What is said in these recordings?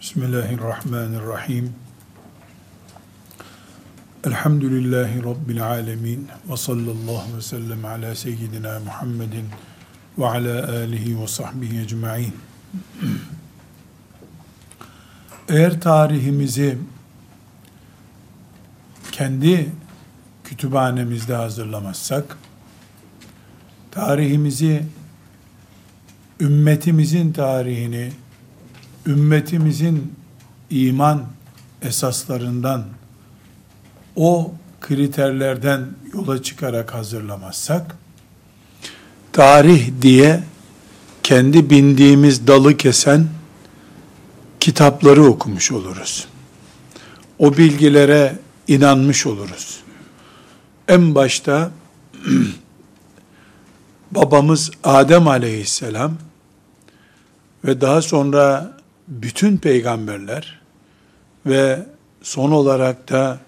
Bismillahirrahmanirrahim. Elhamdülillahi Rabbil alemin. Ve sallallahu ve sellem ala seyyidina Muhammedin ve ala alihi ve sahbihi ecma'in. Eğer tarihimizi kendi kütüphanemizde hazırlamazsak, tarihimizi, ümmetimizin tarihini, ümmetimizin iman esaslarından, o kriterlerden yola çıkarak hazırlamazsak, tarih diye kendi bindiğimiz dalı kesen kitapları okumuş oluruz. O bilgilere inanmış oluruz. En başta babamız Adem aleyhisselam ve daha sonra bütün peygamberler ve son olarak da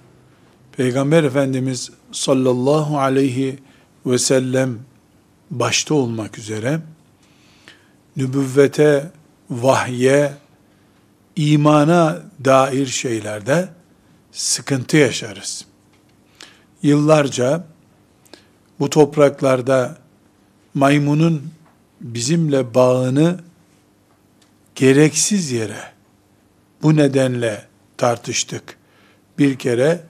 Peygamber Efendimiz sallallahu aleyhi ve sellem başta olmak üzere nübüvvete, vahye, imana dair şeylerde sıkıntı yaşarız. Yıllarca bu topraklarda maymunun bizimle bağını gereksiz yere bu nedenle tartıştık. Bir kere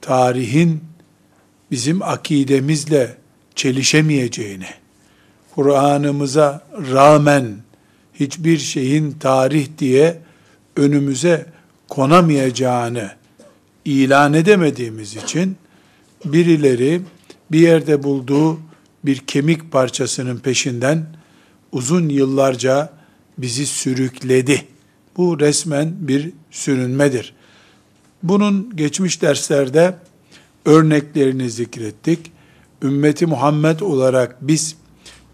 tarihin bizim akidemizle çelişemeyeceğini, Kur'an'ımıza rağmen hiçbir şeyin tarih diye önümüze konamayacağını ilan edemediğimiz için birileri bir yerde bulduğu bir kemik parçasının peşinden uzun yıllarca bizi sürükledi. Bu resmen bir sürünmedir. Bunun geçmiş derslerde örneklerini zikrettik. Ümmeti Muhammed olarak biz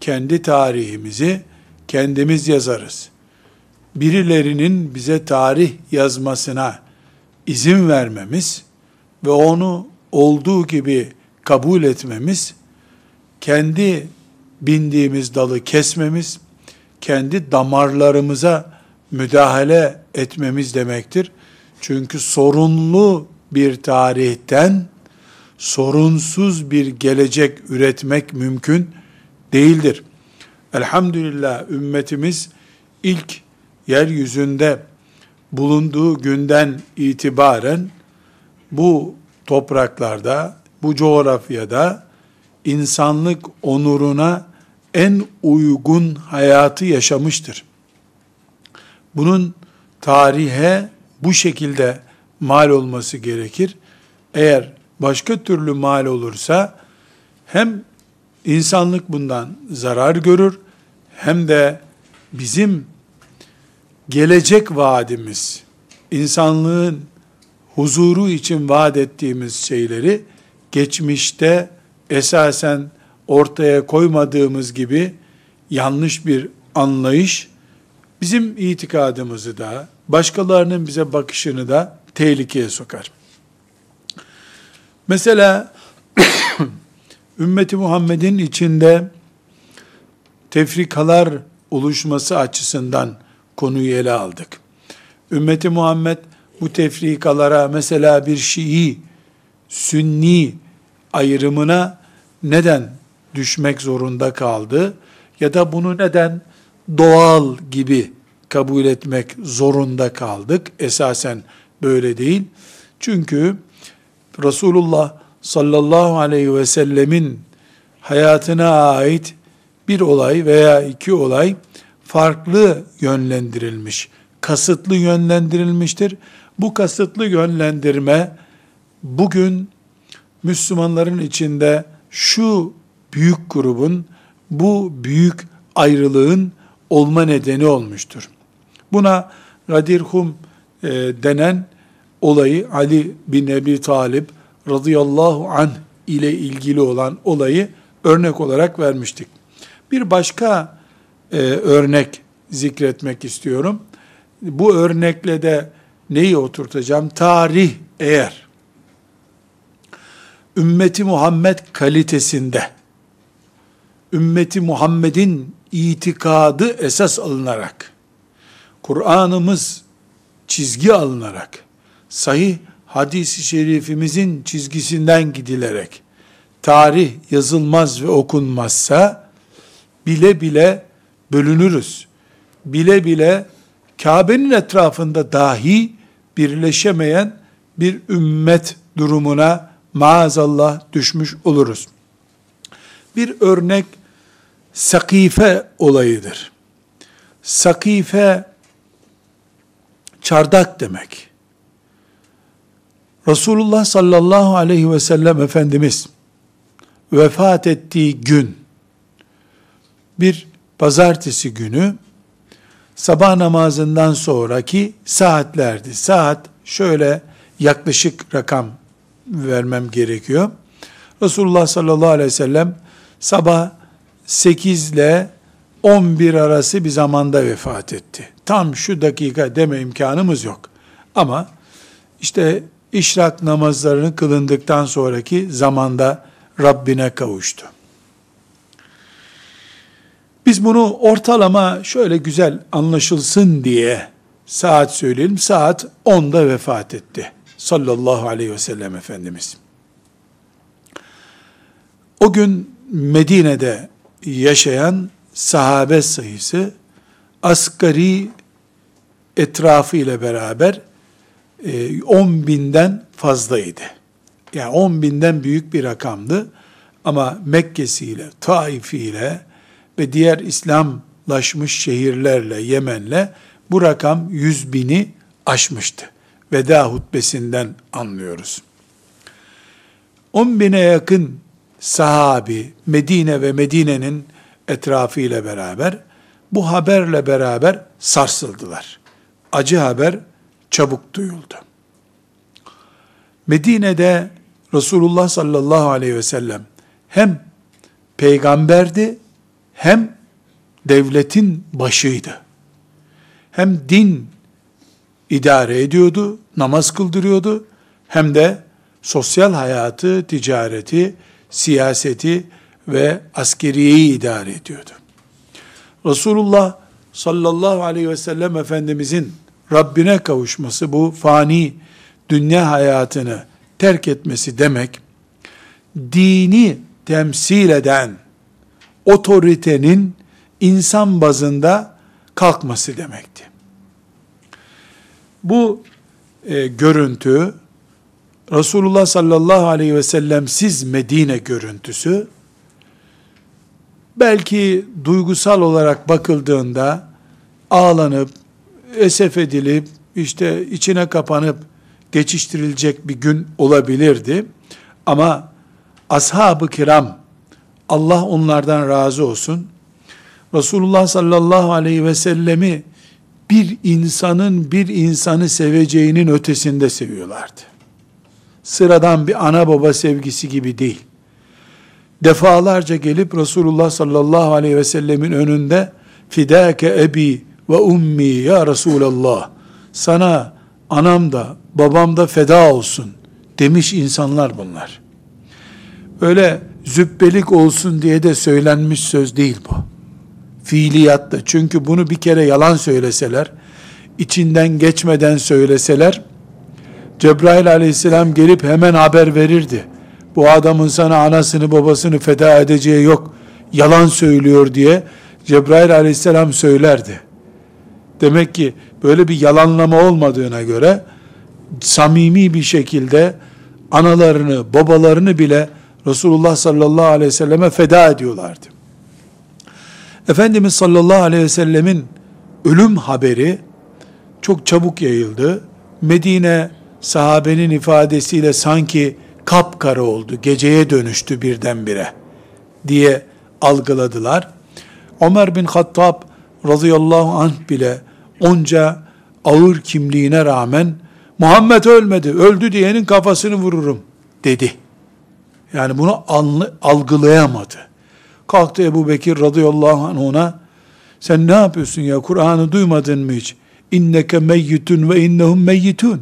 kendi tarihimizi kendimiz yazarız. Birilerinin bize tarih yazmasına izin vermemiz ve onu olduğu gibi kabul etmemiz, kendi bindiğimiz dalı kesmemiz, kendi damarlarımıza müdahale etmemiz demektir. Çünkü sorunlu bir tarihten sorunsuz bir gelecek üretmek mümkün değildir. Elhamdülillah ümmetimiz ilk yeryüzünde bulunduğu günden itibaren bu topraklarda, bu coğrafyada insanlık onuruna en uygun hayatı yaşamıştır. Bunun tarihe bu şekilde mal olması gerekir. Eğer başka türlü mal olursa hem insanlık bundan zarar görür, hem de bizim gelecek vaadimiz, insanlığın huzuru için vaat ettiğimiz şeyleri geçmişte esasen ortaya koymadığımız gibi yanlış bir anlayış bizim itikadımızı da, başkalarının bize bakışını da tehlikeye sokar. Mesela Ümmeti Muhammed'in içinde tefrikalar oluşması açısından konuyu ele aldık. Ümmeti Muhammed bu tefrikalara, mesela bir Şii, Sünni ayrımına neden düşmek zorunda kaldı ya da bunu neden doğal gibi kabul etmek zorunda kaldık? Esasen böyle değil. Çünkü Resulullah sallallahu aleyhi ve sellemin hayatına ait bir olay veya iki olay farklı yönlendirilmiş, kasıtlı yönlendirilmiştir. Bu kasıtlı yönlendirme bugün Müslümanların içinde şu büyük grubun, bu büyük ayrılığın olma nedeni olmuştur. Buna Gadirhum denen olayı, Ali bin Ebi Talib radıyallahu anh ile ilgili olan olayı örnek olarak vermiştik. Bir başka örnek zikretmek istiyorum. Bu örnekle de neyi oturtacağım? Tarih eğer Ümmeti Muhammed kalitesinde, Ümmeti Muhammed'in itikadı esas alınarak, Kur'an'ımız çizgi alınarak, sahih hadis-i şerifimizin çizgisinden gidilerek, tarih yazılmaz ve okunmazsa, bile bile bölünürüz. Bile bile Kabe'nin etrafında dahi birleşemeyen bir ümmet durumuna maazallah düşmüş oluruz. Bir örnek Sakife olayıdır. Sakife çardak demek. Resulullah sallallahu aleyhi ve sellem Efendimiz vefat ettiği gün, bir pazartesi günü sabah namazından sonraki saatlerdi. Saat şöyle yaklaşık rakam vermem gerekiyor. Resulullah sallallahu aleyhi ve sellem sabah 8 ile 11 arası bir zamanda vefat etti. Tam şu dakika deme imkanımız yok. Ama işte işrak namazlarını kılındıktan sonraki zamanda Rabbine kavuştu. Biz bunu ortalama şöyle güzel anlaşılsın diye saat söyleyelim. Saat 10'da vefat etti sallallahu aleyhi ve sellem Efendimiz. O gün Medine'de yaşayan sahabe sayısı asgari etrafı ile beraber 10.000'den fazlaydı. Yani 10.000'den büyük bir rakamdı. Ama Mekke'siyle, Taif'iyle ve diğer İslamlaşmış şehirlerle, Yemen'le bu rakam 100.000'i aşmıştı. Veda hutbesinden anlıyoruz. 10.000'e yakın sahabi, Medine ve Medine'nin etrafı ile beraber, bu haberle beraber sarsıldılar. Acı haber çabuk duyuldu. Medine'de Resulullah sallallahu aleyhi ve sellem hem peygamberdi, hem devletin başıydı. Hem din idare ediyordu, namaz kıldırıyordu, hem de sosyal hayatı, ticareti, siyaseti ve askeriyeyi idare ediyordu. Resulullah sallallahu aleyhi ve sellem Efendimizin Rabbine kavuşması, bu fani dünya hayatını terk etmesi demek, dini temsil eden otoritenin insan bazında kalkması demekti. Bu görüntü, Resulullah sallallahu aleyhi ve sellemsiz Medine görüntüsü, belki duygusal olarak bakıldığında ağlanıp, esef edilip, işte içine kapanıp geçiştirilecek bir gün olabilirdi. Ama ashab-ı kiram, Allah onlardan razı olsun, Resulullah sallallahu aleyhi ve sellemi bir insanın bir insanı seveceğinin ötesinde seviyorlardı. Sıradan bir ana baba sevgisi gibi değil. Defalarca gelip Resulullah sallallahu aleyhi ve sellemin önünde "Fidâke ebi ve ummi ya Resulallah, sana anam da babam da feda olsun" demiş insanlar bunlar. Öyle zübbelik olsun diye de söylenmiş söz değil bu. Fiiliyatta. Çünkü bunu bir kere yalan söyleseler, içinden geçmeden söyleseler, Cebrail aleyhisselam gelip hemen haber verirdi. Bu adamın sana anasını babasını feda edeceği yok, yalan söylüyor diye Cebrail aleyhisselam söylerdi. Demek ki böyle bir yalanlama olmadığına göre, samimi bir şekilde analarını, babalarını bile Resulullah sallallahu aleyhi ve selleme feda ediyorlardı. Efendimiz sallallahu aleyhi ve sellemin ölüm haberi çok çabuk yayıldı. Medine, sahabenin ifadesiyle sanki kapkara oldu, geceye dönüştü birdenbire diye algıladılar. Ömer bin Hattab radıyallahu anh bile onca ağır kimliğine rağmen Muhammed ölmedi, öldü diyenin kafasını vururum dedi. Yani bunu algılayamadı. Kalktı Ebu Bekir radıyallahu anh ona, sen ne yapıyorsun ya, Kur'an'ı duymadın mı hiç? İnneke meyyitun ve innehum meyyitun.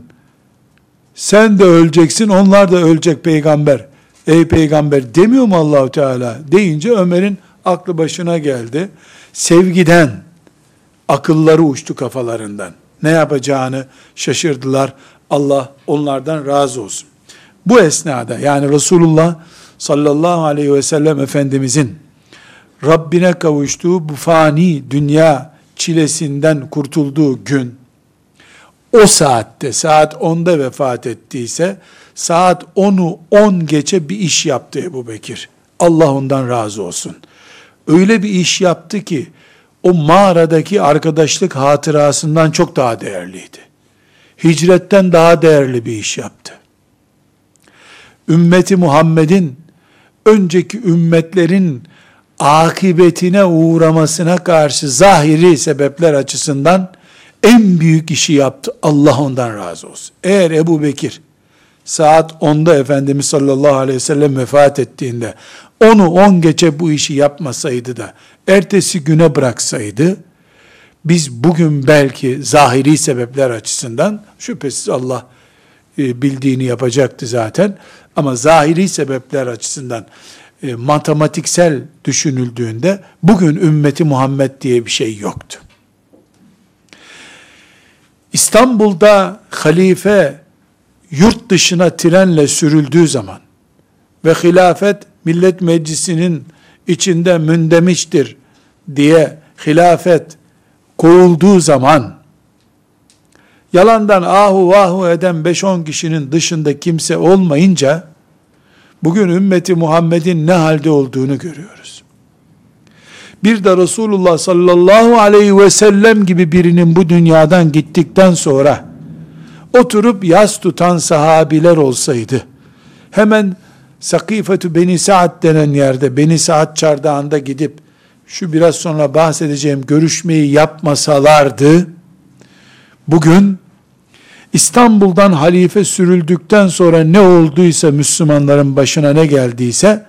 Sen de öleceksin, onlar da ölecek peygamber. Ey peygamber demiyor mu Allah-u Teala? Deyince Ömer'in aklı başına geldi. Sevgiden akılları uçtu kafalarından. Ne yapacağını şaşırdılar. Allah onlardan razı olsun. Bu esnada yani Resulullah sallallahu aleyhi ve sellem Efendimizin Rabbine kavuştuğu bu fani dünya çilesinden kurtulduğu gün, o saatte, saat 10'da vefat ettiyse, saat 10'u 10 geçe bir iş yaptı Ebu Bekir. Allah ondan razı olsun. Öyle bir iş yaptı ki, o mağaradaki arkadaşlık hatırasından çok daha değerliydi. Hicretten daha değerli bir iş yaptı. Ümmeti Muhammed'in, önceki ümmetlerin akıbetine uğramasına karşı zahiri sebepler açısından en büyük işi yaptı. Allah ondan razı olsun. Eğer Ebu Bekir saat 10'da Efendimiz sallallahu aleyhi ve sellem vefat ettiğinde onu 10 geçe bu işi yapmasaydı da ertesi güne bıraksaydı, biz bugün belki zahiri sebepler açısından, şüphesiz Allah bildiğini yapacaktı zaten, ama zahiri sebepler açısından matematiksel düşünüldüğünde bugün ümmeti Muhammed diye bir şey yoktu. İstanbul'da halife yurt dışına trenle sürüldüğü zaman ve hilafet millet meclisinin içinde mündemiştir diye hilafet koyulduğu zaman yalandan ahu vahu eden 5-10 kişinin dışında kimse olmayınca bugün ümmeti Muhammed'in ne halde olduğunu görüyoruz. Bir de Resulullah sallallahu aleyhi ve sellem gibi birinin bu dünyadan gittikten sonra oturup yas tutan sahabiler olsaydı, hemen Sakifetü Beni Saad denen yerde, Beni Saad çardağında gidip şu biraz sonra bahsedeceğim görüşmeyi yapmasalardı, bugün İstanbul'dan halife sürüldükten sonra ne olduysa, Müslümanların başına ne geldiyse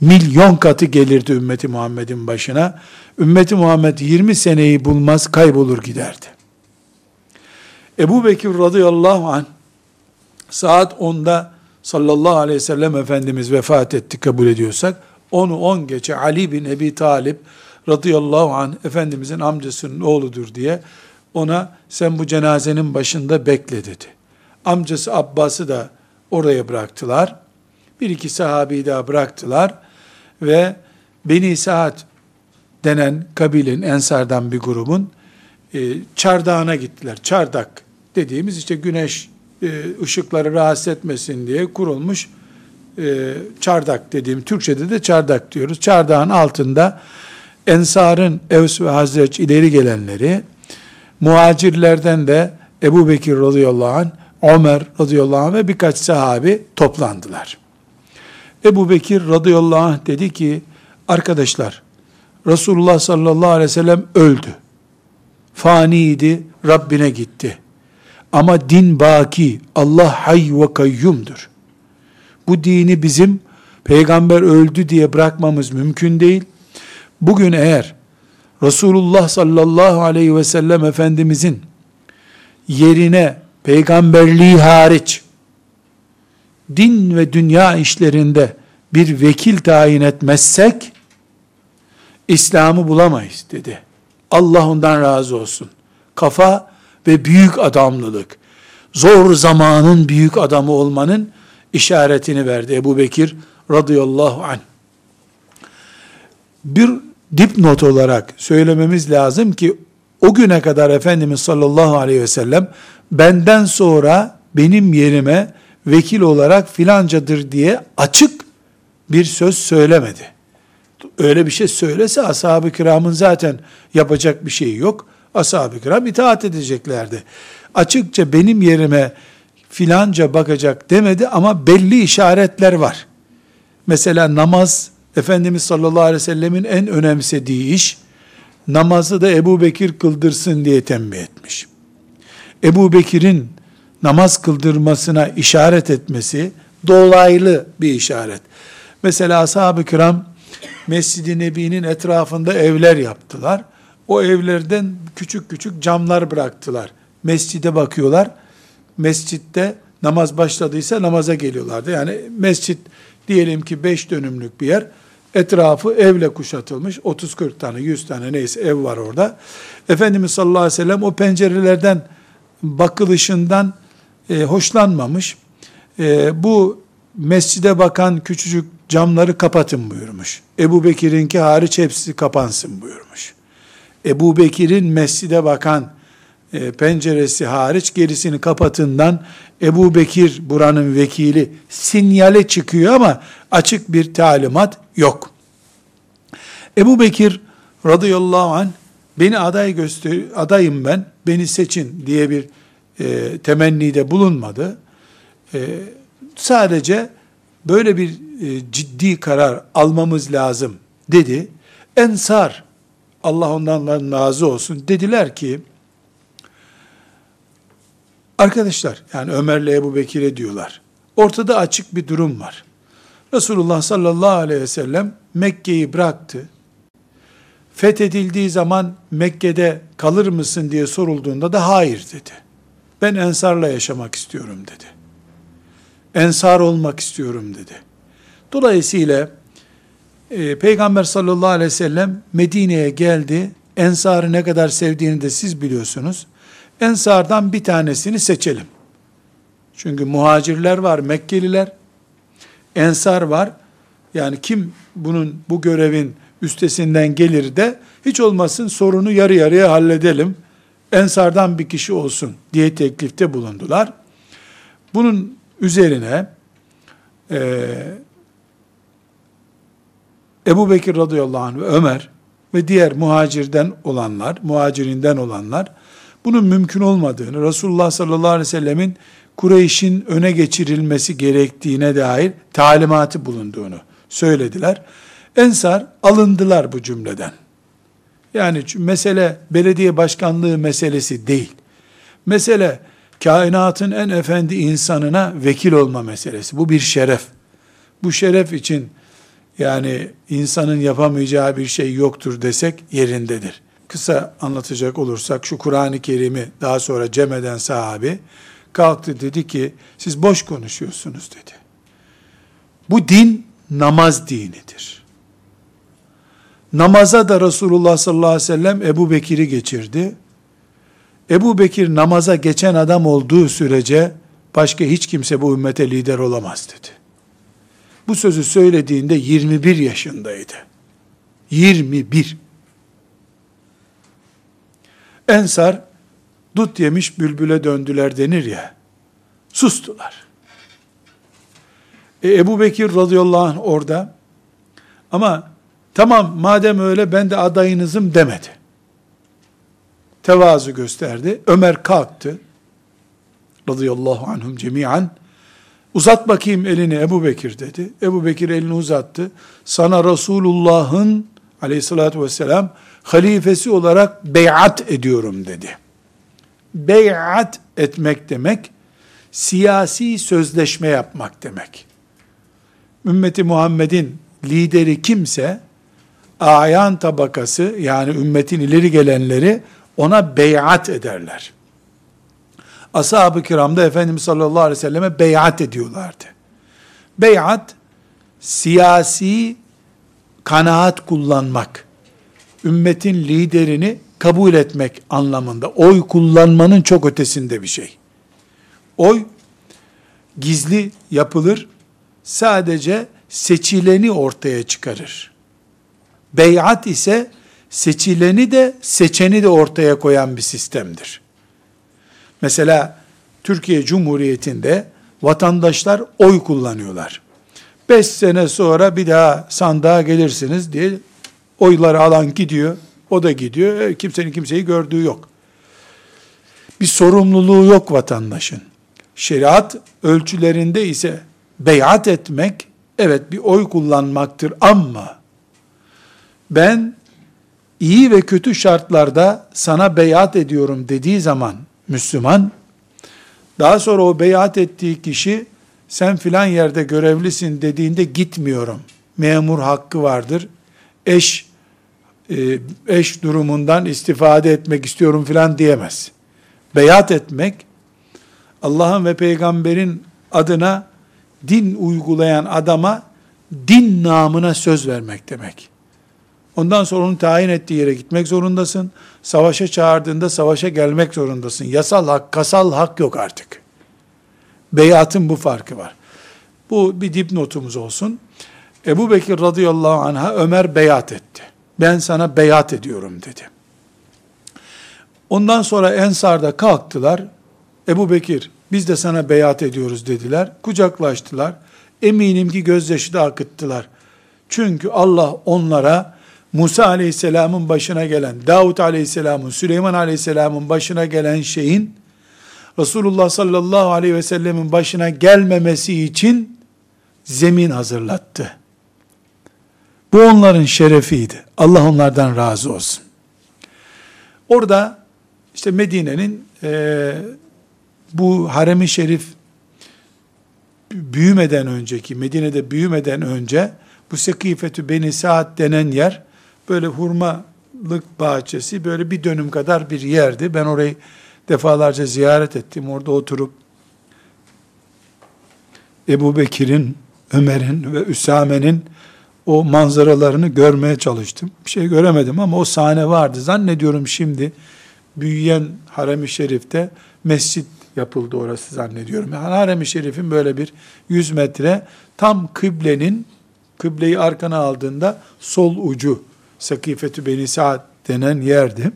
milyon katı gelirdi ümmeti Muhammed'in başına. Ümmeti Muhammed 20 seneyi bulmaz, kaybolur giderdi. Ebu Bekir radıyallahu anh saat 10'da sallallahu aleyhi ve sellem Efendimiz vefat etti kabul ediyorsak, 10'u 10 geçe Ali bin Ebi Talib radıyallahu anh Efendimizin amcasının oğludur diye ona sen bu cenazenin başında bekle dedi. Amcası Abbas'ı da oraya bıraktılar. Bir iki sahabeyi daha bıraktılar ve Beni Saad denen kabilenin, Ensar'dan bir grubun çardağına gittiler. Çardak dediğimiz işte güneş ışıkları rahatsız etmesin diye kurulmuş çardak dediğim, Türkçe'de de çardak diyoruz. Çardağın altında Ensar'ın Evs ve Hazreç ileri gelenleri, muhacirlerden de Ebu Bekir radıyallahu anh, Ömer radıyallahu anh ve birkaç sahabi toplandılar. Ebu Bekir radıyallahu anh dedi ki, arkadaşlar Resulullah sallallahu aleyhi ve sellem öldü. Faniydi, Rabbine gitti. Ama din baki, Allah hay ve kayyumdur. Bu dini bizim peygamber öldü diye bırakmamız mümkün değil. Bugün eğer Resulullah sallallahu aleyhi ve sellem Efendimizin yerine peygamberliği hariç din ve dünya işlerinde bir vekil tayin etmezsek İslam'ı bulamayız dedi. Allah ondan razı olsun. Kafa ve büyük adamlılık, zor zamanın büyük adamı olmanın işaretini verdi Ebu Bekir radıyallahu anh. Bir dipnot olarak söylememiz lazım ki o güne kadar Efendimiz sallallahu aleyhi ve sellem benden sonra benim yerime vekil olarak filancadır diye açık bir söz söylemedi. Öyle bir şey söylese ashab-ı kiramın zaten yapacak bir şeyi yok. Ashab-ı kiram itaat edeceklerdi. Açıkça benim yerime filanca bakacak demedi ama belli işaretler var. Mesela namaz, Efendimiz sallallahu aleyhi ve sellemin en önemsediği iş, namazı da Ebu Bekir kıldırsın diye tembih etmiş. Ebu Bekir'in namaz kıldırmasına işaret etmesi dolaylı bir işaret. Mesela ashab-ı kiram Mescid-i Nebi'nin etrafında evler yaptılar. O evlerden küçük küçük camlar bıraktılar. Mescide bakıyorlar. Mescitte namaz başladıysa namaza geliyorlardı. Yani mescit diyelim ki 5 dönümlük bir yer. Etrafı evle kuşatılmış. 30-40 tane, 100 tane neyse ev var orada. Efendimiz sallallahu aleyhi ve sellem o pencerelerden bakılışından hoşlanmamış. Bu mescide bakan küçücük camları kapatın buyurmuş. Ebu Bekir'inki hariç hepsi kapansın buyurmuş. Ebu Bekir'in mescide bakan penceresi hariç gerisini kapatından Ebu Bekir buranın vekili sinyale çıkıyor ama açık bir talimat yok. Ebu Bekir radıyallahu anh beni aday gösteriyor, adayım ben, beni seçin diye bir temennide bulunmadı. Sadece böyle bir ciddi karar almamız lazım dedi. Ensar, Allah ondan razı olsun, dediler ki arkadaşlar, yani Ömer'le Ebu Bekir'e diyorlar, ortada açık bir durum var. Resulullah sallallahu aleyhi ve sellem Mekke'yi bıraktı. Fethedildiği zaman Mekke'de kalır mısın diye sorulduğunda da hayır dedi. Ben Ensar'la yaşamak istiyorum dedi. Ensar olmak istiyorum dedi. Dolayısıyla Peygamber sallallahu aleyhi ve sellem Medine'ye geldi. Ensar'ı ne kadar sevdiğini de siz biliyorsunuz. Ensar'dan bir tanesini seçelim. Çünkü muhacirler var, Mekkeliler. Ensar var. Yani kim bunun, bu görevin üstesinden gelir de hiç olmasın sorunu yarı yarıya halledelim. Ensar'dan bir kişi olsun diye teklifte bulundular. Bunun üzerine Ebu Bekir radıyallahu anh ve Ömer ve diğer muhacirinden olanlar bunun mümkün olmadığını, Resulullah sallallahu aleyhi ve sellemin Kureyş'in öne geçirilmesi gerektiğine dair talimatı bulunduğunu söylediler. Ensar alındılar bu cümleden. Yani mesele belediye başkanlığı meselesi değil. Mesele kainatın en efendi insanına vekil olma meselesi. Bu bir şeref. Bu şeref için yani insanın yapamayacağı bir şey yoktur desek yerindedir. Kısa anlatacak olursak şu Kur'an-ı Kerim'i daha sonra cem eden sahabi kalktı dedi ki siz boş konuşuyorsunuz dedi. Bu din namaz dinidir. Namaza da Resulullah sallallahu aleyhi ve sellem Ebu Bekir'i geçirdi. Ebu Bekir namaza geçen adam olduğu sürece başka hiç kimse bu ümmete lider olamaz dedi. Bu sözü söylediğinde 21 yaşındaydı. 21. Ensar, dut yemiş bülbüle döndüler denir ya, sustular. Ebu Bekir radıyallahu anh orada, ama tamam madem öyle ben de adayınızım demedi. Tevazu gösterdi. Ömer kalktı, radıyallahu anhum cemiyen, uzat bakayım elini Ebu Bekir dedi. Ebu Bekir elini uzattı. Sana Resulullah'ın aleyhissalatü vesselam halifesi olarak beyat ediyorum dedi. Beyat etmek demek, siyasi sözleşme yapmak demek. Ümmeti Muhammed'in lideri kimse, ayan tabakası yani ümmetin ileri gelenleri ona beyat ederler. Ashab-ı kiram da Efendimiz sallallahu aleyhi ve selleme beyat ediyorlardı. Beyat, siyasi kanaat kullanmak, ümmetin liderini kabul etmek anlamında, oy kullanmanın çok ötesinde bir şey. Oy, gizli yapılır, sadece seçileni ortaya çıkarır. Beyat ise, seçileni de seçeni de ortaya koyan bir sistemdir. Mesela Türkiye Cumhuriyeti'nde vatandaşlar oy kullanıyorlar. 5 sene sonra bir daha sandığa gelirsiniz diye oyları alan gidiyor, o da gidiyor, kimsenin kimseyi gördüğü yok. Bir sorumluluğu yok vatandaşın. Şeriat ölçülerinde ise beyat etmek, evet bir oy kullanmaktır ama ben iyi ve kötü şartlarda sana beyat ediyorum dediği zaman Müslüman, daha sonra o beyat ettiği kişi sen filan yerde görevlisin dediğinde gitmiyorum. Memur hakkı vardır. Eş durumundan istifade etmek istiyorum filan diyemez. Beyat etmek, Allah'ın ve peygamberin adına din uygulayan adama din namına söz vermek demek. Ondan sonra onun tayin ettiği yere gitmek zorundasın. Savaşa çağırdığında savaşa gelmek zorundasın. Yasal hak, kasal hak yok artık. Beyatın bu farkı var. Bu bir dipnotumuz olsun. Ebu Bekir radıyallahu anh'a Ömer beyat etti. Ben sana beyat ediyorum dedi. Ondan sonra Ensar'da kalktılar. Ebu Bekir biz de sana beyat ediyoruz dediler. Kucaklaştılar. Eminim ki gözyaşı da akıttılar. Çünkü Allah onlara Musa aleyhisselamın başına gelen, Davut aleyhisselamın, Süleyman aleyhisselamın başına gelen şeyin Resulullah sallallahu aleyhi ve sellemin başına gelmemesi için zemin hazırlattı. Bu onların şerefiydi. Allah onlardan razı olsun. Orada işte Medine'nin bu Harem-i Şerif büyümeden önceki, Medine'de büyümeden önce bu Sakifetü Beni Saad denen yer böyle hurmalık bahçesi, böyle bir dönüm kadar bir yerdi. Ben orayı defalarca ziyaret ettim. Orada oturup Ebu Bekir'in, Ömer'in ve Üsame'nin o manzaralarını görmeye çalıştım. Bir şey göremedim ama o sahne vardı. Zannediyorum şimdi büyüyen Harem-i Şerif'te mescit yapıldı orası zannediyorum. Yani Harem-i Şerif'in böyle bir 100 metre tam kıbleyi arkana aldığında sol ucu Sakifetü Beni Saad denen yerdi.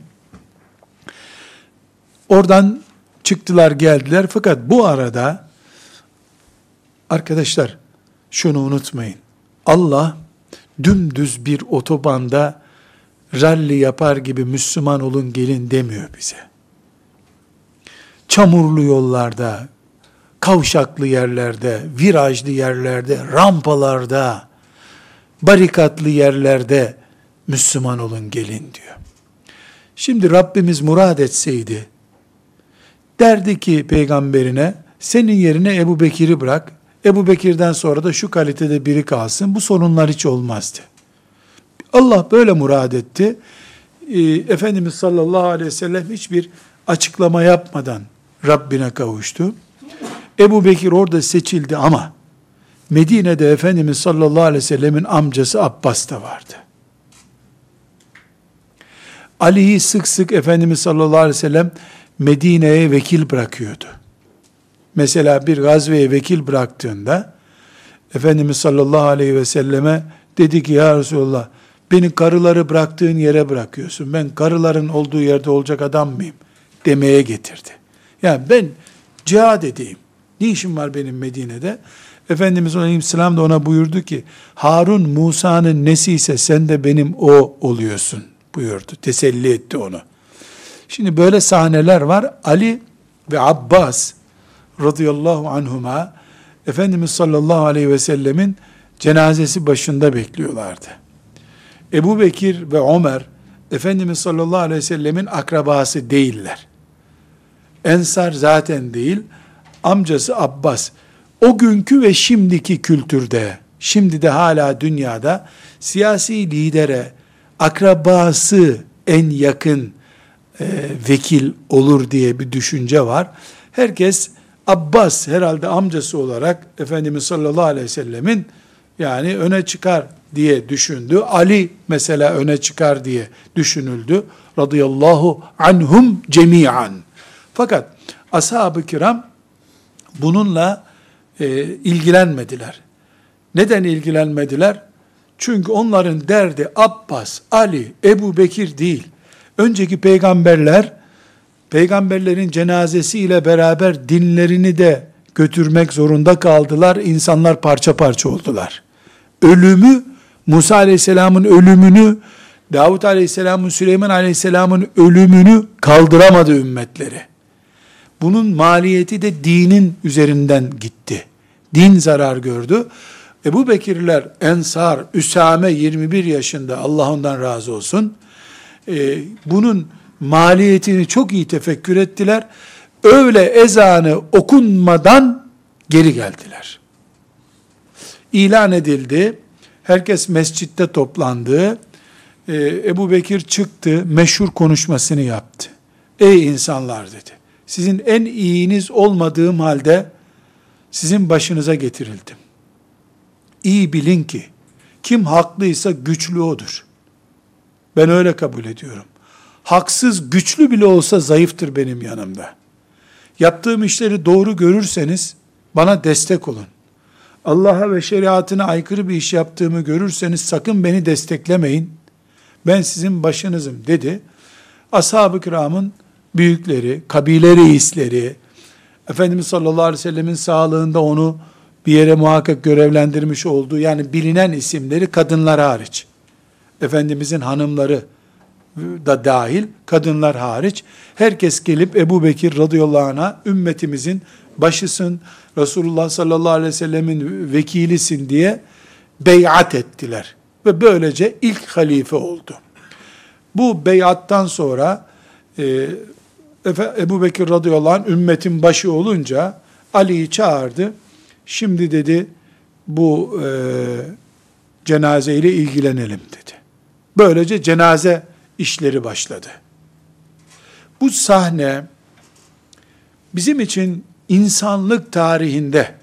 Oradan çıktılar geldiler. Fakat bu arada arkadaşlar şunu unutmayın. Allah dümdüz bir otobanda ralli yapar gibi Müslüman olun gelin demiyor bize. Çamurlu yollarda, kavşaklı yerlerde, virajlı yerlerde, rampalarda, barikatlı yerlerde Müslüman olun gelin diyor. Şimdi Rabbimiz murad etseydi, derdi ki peygamberine, senin yerine Ebu Bekir'i bırak, Ebu Bekir'den sonra da şu kalitede biri kalsın, bu sorunlar hiç olmazdı. Allah böyle murad etti. Efendimiz sallallahu aleyhi ve sellem hiçbir açıklama yapmadan Rabbine kavuştu. Ebu Bekir orada seçildi ama Medine'de Efendimiz sallallahu aleyhi ve sellemin amcası Abbas da vardı. Ali'yi sık sık Efendimiz sallallahu aleyhi ve sellem Medine'ye vekil bırakıyordu. Mesela bir gazveye vekil bıraktığında Efendimiz sallallahu aleyhi ve selleme dedi ki ya Resulullah beni karıları bıraktığın yere bırakıyorsun. Ben karıların olduğu yerde olacak adam mıyım? Demeye getirdi. Yani ben cihad edeyim. Ne işim var benim Medine'de? Efendimiz Aleyhisselam da ona buyurdu ki Harun Musa'nın nesiyse sen de benim o oluyorsun buyurdu. Teselli etti onu. Şimdi böyle sahneler var. Ali ve Abbas radıyallahu anhuma Efendimiz sallallahu aleyhi ve sellemin cenazesi başında bekliyorlardı. Ebu Bekir ve Ömer Efendimiz sallallahu aleyhi ve sellemin akrabası değiller. Ensar zaten değil. Amcası Abbas. O günkü ve şimdiki kültürde, şimdi de hala dünyada siyasi lidere akrabası en yakın vekil olur diye bir düşünce var. Herkes Abbas herhalde amcası olarak Efendimiz sallallahu aleyhi ve sellemin yani öne çıkar diye düşündü. Ali mesela öne çıkar diye düşünüldü. Radıyallahu anhum cemiyan. Fakat ashab-ı kiram bununla ilgilenmediler. Neden ilgilenmediler? Çünkü onların derdi Abbas, Ali, Ebu Bekir değil. Önceki peygamberlerin cenazesiyle beraber dinlerini de götürmek zorunda kaldılar. İnsanlar parça parça oldular. Ölümü, Musa aleyhisselamın ölümünü, Davut aleyhisselamın, Süleyman aleyhisselamın ölümünü kaldıramadı ümmetleri. Bunun maliyeti de dinin üzerinden gitti. Din zarar gördü. Ebu Bekirler, Ensar, Üsame 21 yaşında, Allah ondan razı olsun. Bunun maliyetini çok iyi tefekkür ettiler. Öğle ezanı okunmadan geri geldiler. İlan edildi. Herkes mescitte toplandı. Ebu Bekir çıktı, meşhur konuşmasını yaptı. Ey insanlar dedi. Sizin en iyiniz olmadığım halde sizin başınıza getirildim. İyi bilin ki kim haklıysa güçlü odur. Ben öyle kabul ediyorum. Haksız güçlü bile olsa zayıftır benim yanımda. Yaptığım işleri doğru görürseniz bana destek olun. Allah'a ve şeriatına aykırı bir iş yaptığımı görürseniz sakın beni desteklemeyin. Ben sizin başınızım dedi. Ashab-ı kiramın büyükleri, kabile reisleri, Efendimiz sallallahu aleyhi ve sellemin sağlığında onu bir yere muhakkak görevlendirmiş olduğu, yani bilinen isimleri kadınlar hariç, Efendimizin hanımları da dahil, kadınlar hariç, herkes gelip Ebu Bekir radıyallahu anh'a ümmetimizin başısın, Resulullah sallallahu aleyhi ve sellemin vekilisin diye beyat ettiler. Ve böylece ilk halife oldu. Bu beyattan sonra Ebu Bekir radıyallahu anh ümmetin başı olunca Ali'yi çağırdı. Şimdi dedi bu cenaze ile ilgilenelim dedi. Böylece cenaze işleri başladı. Bu sahne bizim için insanlık tarihinde,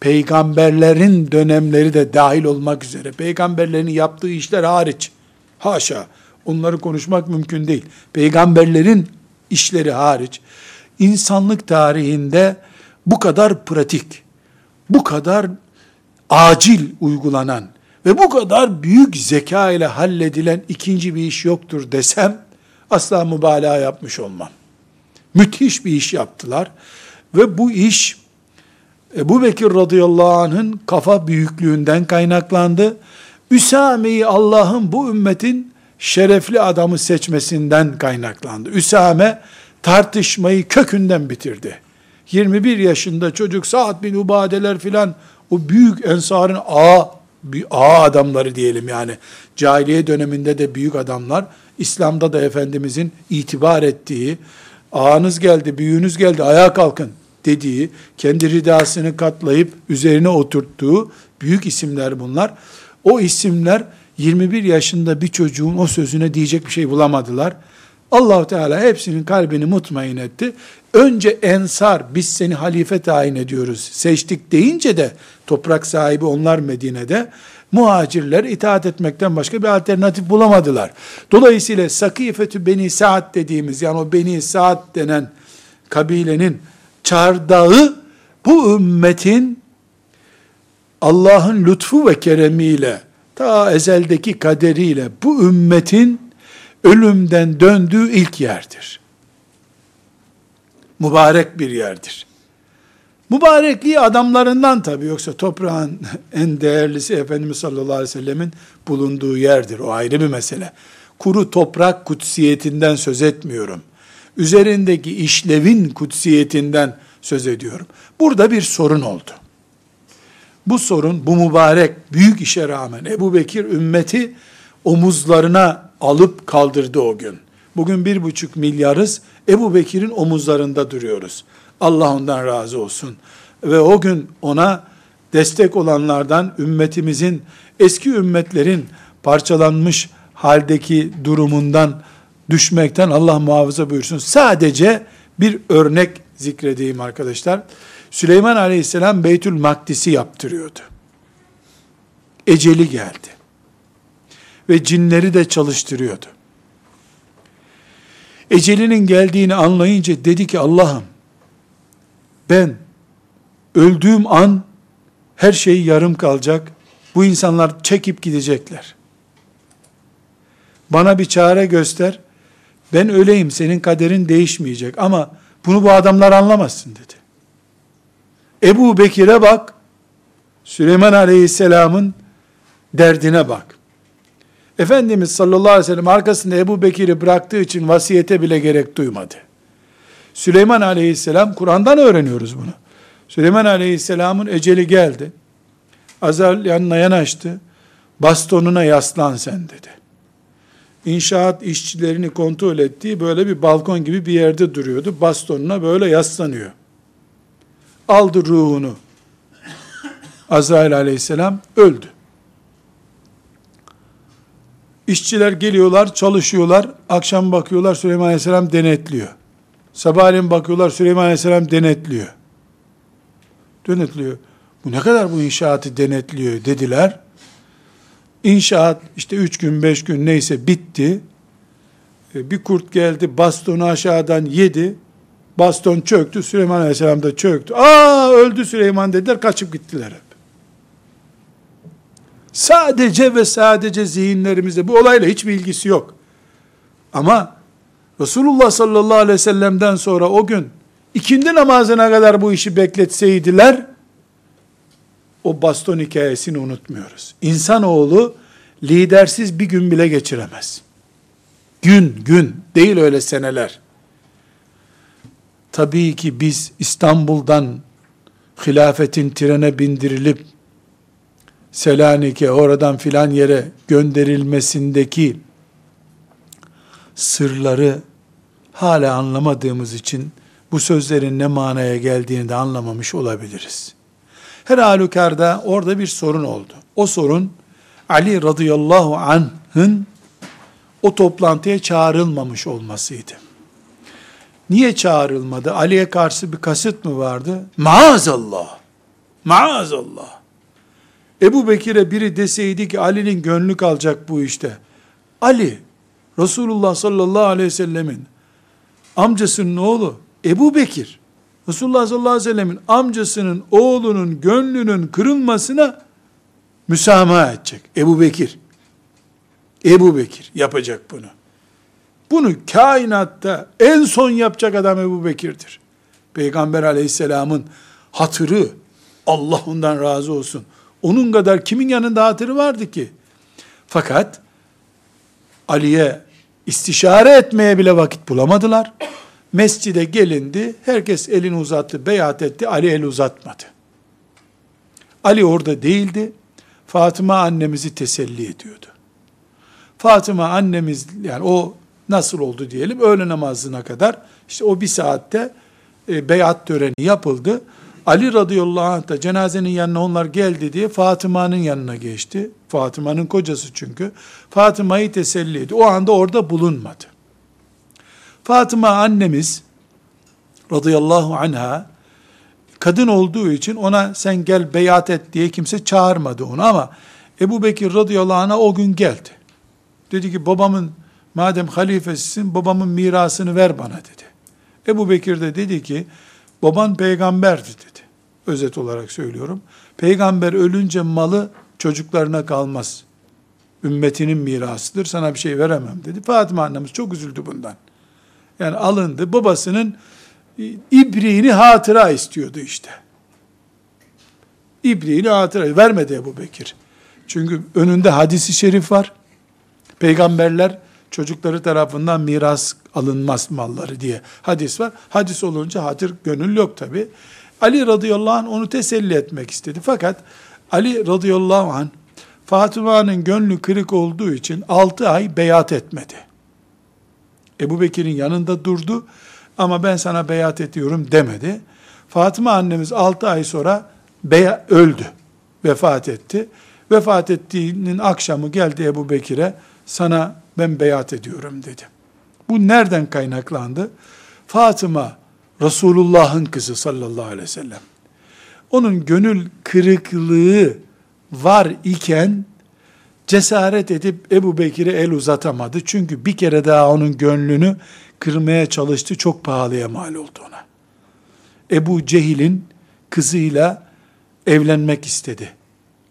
peygamberlerin dönemleri de dahil olmak üzere, peygamberlerin yaptığı işler hariç, haşa, onları konuşmak mümkün değil. Peygamberlerin işleri hariç, insanlık tarihinde bu kadar pratik, bu kadar acil uygulanan ve bu kadar büyük zeka ile halledilen ikinci bir iş yoktur desem, asla mübalağa yapmış olmam. Müthiş bir iş yaptılar ve bu iş, Ebu Bekir radıyallahu anh'ın kafa büyüklüğünden kaynaklandı. Üsame'yi Allah'ın bu ümmetin şerefli adamı seçmesinden kaynaklandı. Üsame tartışmayı kökünden bitirdi. 21 yaşında çocuk, Sa'd bin Ubadeler filan, o büyük Ensar'ın ağa adamları diyelim yani. Cahiliye döneminde de büyük adamlar, İslam'da da Efendimizin itibar ettiği, ağanız geldi, büyüğünüz geldi, ayağa kalkın dediği, kendi ridasını katlayıp üzerine oturttuğu büyük isimler bunlar. O isimler 21 yaşında bir çocuğun o sözüne diyecek bir şey bulamadılar. Allah-u Teala hepsinin kalbini mutmain etti. Önce Ensar, biz seni halife tayin ediyoruz, seçtik deyince de toprak sahibi onlar Medine'de, muhacirler itaat etmekten başka bir alternatif bulamadılar. Dolayısıyla Sakifetü Beni Saad dediğimiz, yani o Beni Saad denen kabilenin çardağı, bu ümmetin Allah'ın lütfu ve keremiyle, ta ezeldeki kaderiyle bu ümmetin ölümden döndüğü ilk yerdir. Mübarek bir yerdir. Mübarekliği adamlarından tabii, yoksa toprağın en değerlisi Efendimiz sallallahu aleyhi ve sellemin bulunduğu yerdir. O ayrı bir mesele. Kuru toprak kutsiyetinden söz etmiyorum. Üzerindeki işlevin kutsiyetinden söz ediyorum. Burada bir sorun oldu. Bu sorun, bu mübarek büyük işe rağmen Ebu Bekir ümmeti omuzlarına alıp kaldırdı o gün. Bugün 1,5 milyarız, Ebu Bekir'in omuzlarında duruyoruz. Allah ondan razı olsun. Ve o gün ona destek olanlardan, ümmetimizin, eski ümmetlerin parçalanmış haldeki durumundan düşmekten Allah muhafaza buyursun. Sadece bir örnek zikredeyim arkadaşlar. Süleyman aleyhisselam Beytül Makdis'i yaptırıyordu. Eceli geldi. Ve cinleri de çalıştırıyordu. Ecelinin geldiğini anlayınca dedi ki, Allah'ım ben öldüğüm an her şey yarım kalacak. Bu insanlar çekip gidecekler. Bana bir çare göster. Ben öleyim, senin kaderin değişmeyecek. Ama bunu bu adamlar anlamazsın dedi. Ebu Bekir'e bak, Süleyman aleyhisselamın derdine bak. Efendimiz sallallahu aleyhi ve sellem arkasında Ebu Bekir'i bıraktığı için vasiyete bile gerek duymadı. Süleyman aleyhisselam, Kur'an'dan öğreniyoruz bunu. Süleyman aleyhisselamın eceli geldi. Azrail yanına yanaştı. Bastonuna yaslan sen dedi. İnşaat işçilerini kontrol ettiği böyle bir balkon gibi bir yerde duruyordu. Bastonuna böyle yaslanıyor. Aldı ruhunu. Azrail aleyhisselam öldü. İşçiler geliyorlar, çalışıyorlar. Akşam bakıyorlar, Süleyman aleyhisselam denetliyor. Sabahleyin bakıyorlar, Süleyman aleyhisselam denetliyor. Denetliyor. Bu ne kadar bu inşaatı denetliyor dediler. İnşaat işte 3 gün 5 gün neyse bitti. Bir kurt geldi, bastonu aşağıdan yedi. Baston çöktü, Süleyman aleyhisselam da çöktü. Aa öldü Süleyman dediler, kaçıp gittiler hep. Sadece ve sadece zihinlerimizde, bu olayla hiçbir ilgisi yok. Ama Resulullah sallallahu aleyhi ve sellem'den sonra o gün ikindi namazına kadar bu işi bekletseydiler, o baston hikayesini unutmuyoruz. İnsanoğlu lidersiz bir gün bile geçiremez. Gün değil, öyle seneler. Tabii ki biz İstanbul'dan hilafetin trene bindirilip Selanik'e, oradan filan yere gönderilmesindeki sırları hala anlamadığımız için bu sözlerin ne manaya geldiğini de anlamamış olabiliriz. Her halükarda orada bir sorun oldu. O sorun Ali radıyallahu anh'ın o toplantıya çağrılmamış olmasıydı. Niye çağrılmadı? Ali'ye karşı bir kasıt mı vardı? Maazallah. Maazallah. Ebu Bekir'e biri deseydi ki Ali'nin gönlü kalacak bu işte. Ali, Resulullah sallallahu aleyhi ve sellemin amcasının oğlu Ebu Bekir, Resulullah sallallahu aleyhi ve sellemin amcasının oğlunun gönlünün kırılmasına müsamaha edecek. Ebu Bekir yapacak bunu. Bunu kainatta en son yapacak adam Ebu Bekir'dir. Peygamber aleyhisselamın hatırı, Allah ondan razı olsun, onun kadar kimin yanında hatırı vardı ki? Fakat Ali'ye istişare etmeye bile vakit bulamadılar. Mescide gelindi, herkes elini uzattı, beyat etti, Ali el uzatmadı. Ali orada değildi, Fatıma annemizi teselli ediyordu. Fatıma annemiz, yani o nasıl oldu diyelim, öğle namazına kadar, işte o bir saatte beyat töreni yapıldı. Ali radıyallahu anh da cenazenin yanına onlar geldi diye Fatıma'nın yanına geçti. Fatıma'nın kocası çünkü. Fatıma'yı teselli etti. O anda orada bulunmadı. Fatıma annemiz radıyallahu anha kadın olduğu için ona sen gel beyat et diye kimse çağırmadı onu, ama Ebu Bekir radıyallahu anh'a o gün geldi. Dedi ki babamın, madem halifesisin, babamın mirasını ver bana dedi. Ebu Bekir de dedi ki baban peygamberdi dedi. Özet olarak söylüyorum. Peygamber ölünce malı çocuklarına kalmaz. Ümmetinin mirasıdır. Sana bir şey veremem dedi. Fatıma annemiz çok üzüldü bundan. Yani alındı. Babasının ibriğini hatıra istiyordu işte. İbriğini hatıra. Vermedi Ebu Bekir. Çünkü önünde hadisi şerif var. Peygamberler çocukları tarafından miras alınmaz malları diye hadis var. Hadis olunca hatır, gönül yok tabi. Ali radıyallahu anh onu teselli etmek istedi. Fakat Ali radıyallahu anh Fatıma'nın gönlü kırık olduğu için 6 ay beyat etmedi. Ebu Bekir'in yanında durdu ama ben sana beyat ediyorum demedi. Fatıma annemiz 6 ay sonra öldü. Vefat etti. Vefat ettiğinin akşamı geldi Ebu Bekir'e, sana ben beyat ediyorum dedi. Bu nereden kaynaklandı? Fatıma, Resulullah'ın kızı sallallahu aleyhi ve sellem. Onun gönül kırıklığı var iken cesaret edip Ebu Bekir'e el uzatamadı. Çünkü bir kere daha onun gönlünü kırmaya çalıştı. Çok pahalıya mal oldu ona. Ebu Cehil'in kızıyla evlenmek istedi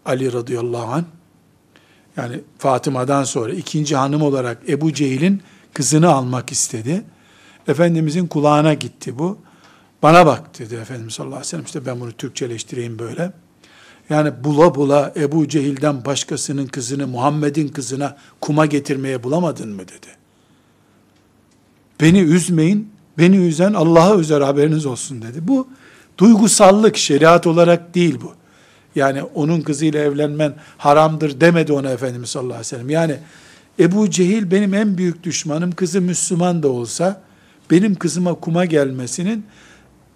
Ali radıyallahu anh. Yani Fatıma'dan sonra ikinci hanım olarak Ebu Cehil'in kızını almak istedi. Efendimizin kulağına gitti bu. Bana bak dedi Efendimiz sallallahu aleyhi ve sellem, işte ben bunu Türkçeleştireyim böyle. Yani bula bula Ebu Cehil'den başkasının kızını Muhammed'in kızına kuma getirmeye bulamadın mı dedi. Beni üzmeyin, Beni üzen Allah'a üzer, haberiniz olsun dedi. Bu duygusallık, şeriat olarak değil bu. Yani onun kızıyla evlenmen haramdır demedi ona Efendimiz sallallahu aleyhi ve sellem. Yani Ebu Cehil benim en büyük düşmanım, kızı Müslüman da olsa benim kızıma kuma gelmesinin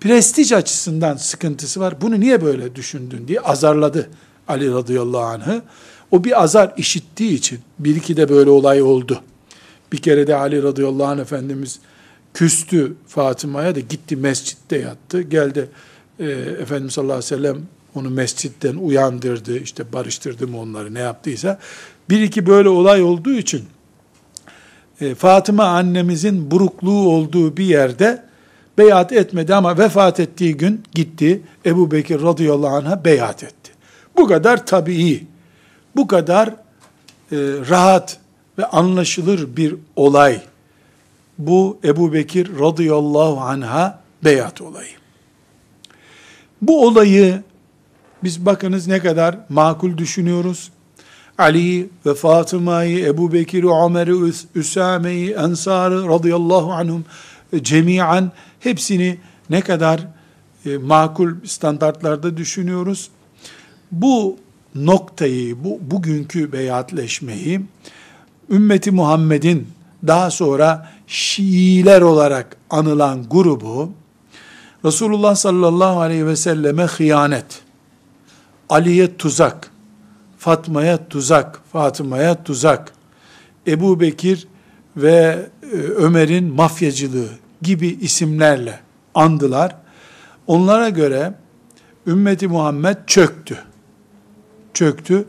prestij açısından sıkıntısı var. Bunu niye böyle düşündün diye azarladı Ali radıyallahu anh'ı. O bir azar işittiği için bir iki de böyle olay oldu. Bir kere de Ali radıyallahu anh Efendimiz küstü Fatıma'ya da gitti mescitte yattı. Geldi Efendimiz sallallahu aleyhi ve sellem onu mescitten uyandırdı, işte barıştırdı mı onları, ne yaptıysa. Bir iki böyle olay olduğu için Fatıma annemizin burukluğu olduğu bir yerde beyat etmedi ama vefat ettiği gün gitti Ebu Bekir radıyallahu anh'a beyat etti. Bu kadar tabii, bu kadar rahat ve anlaşılır bir olay. Bu Ebu Bekir radıyallahu anh'a beyat olayı. Bu olayı biz bakınız ne kadar makul düşünüyoruz. Ali'yi ve Fatıma'yı, Ebu Bekir'i, Ömer'i, Üsame'yi, Ensar'ı radıyallahu anhum cemiyen hepsini ne kadar makul standartlarda düşünüyoruz. Bu noktayı, bugünkü beyatleşmeyi Ümmeti Muhammed'in daha sonra Şiiler olarak anılan grubu Resulullah sallallahu aleyhi ve selleme hıyanet, Ali'ye tuzak, Fatma'ya tuzak, Fatıma'ya tuzak, Ebu Bekir ve Ömer'in mafyacılığı gibi isimlerle andılar. Onlara göre Ümmeti Muhammed çöktü. Çöktü.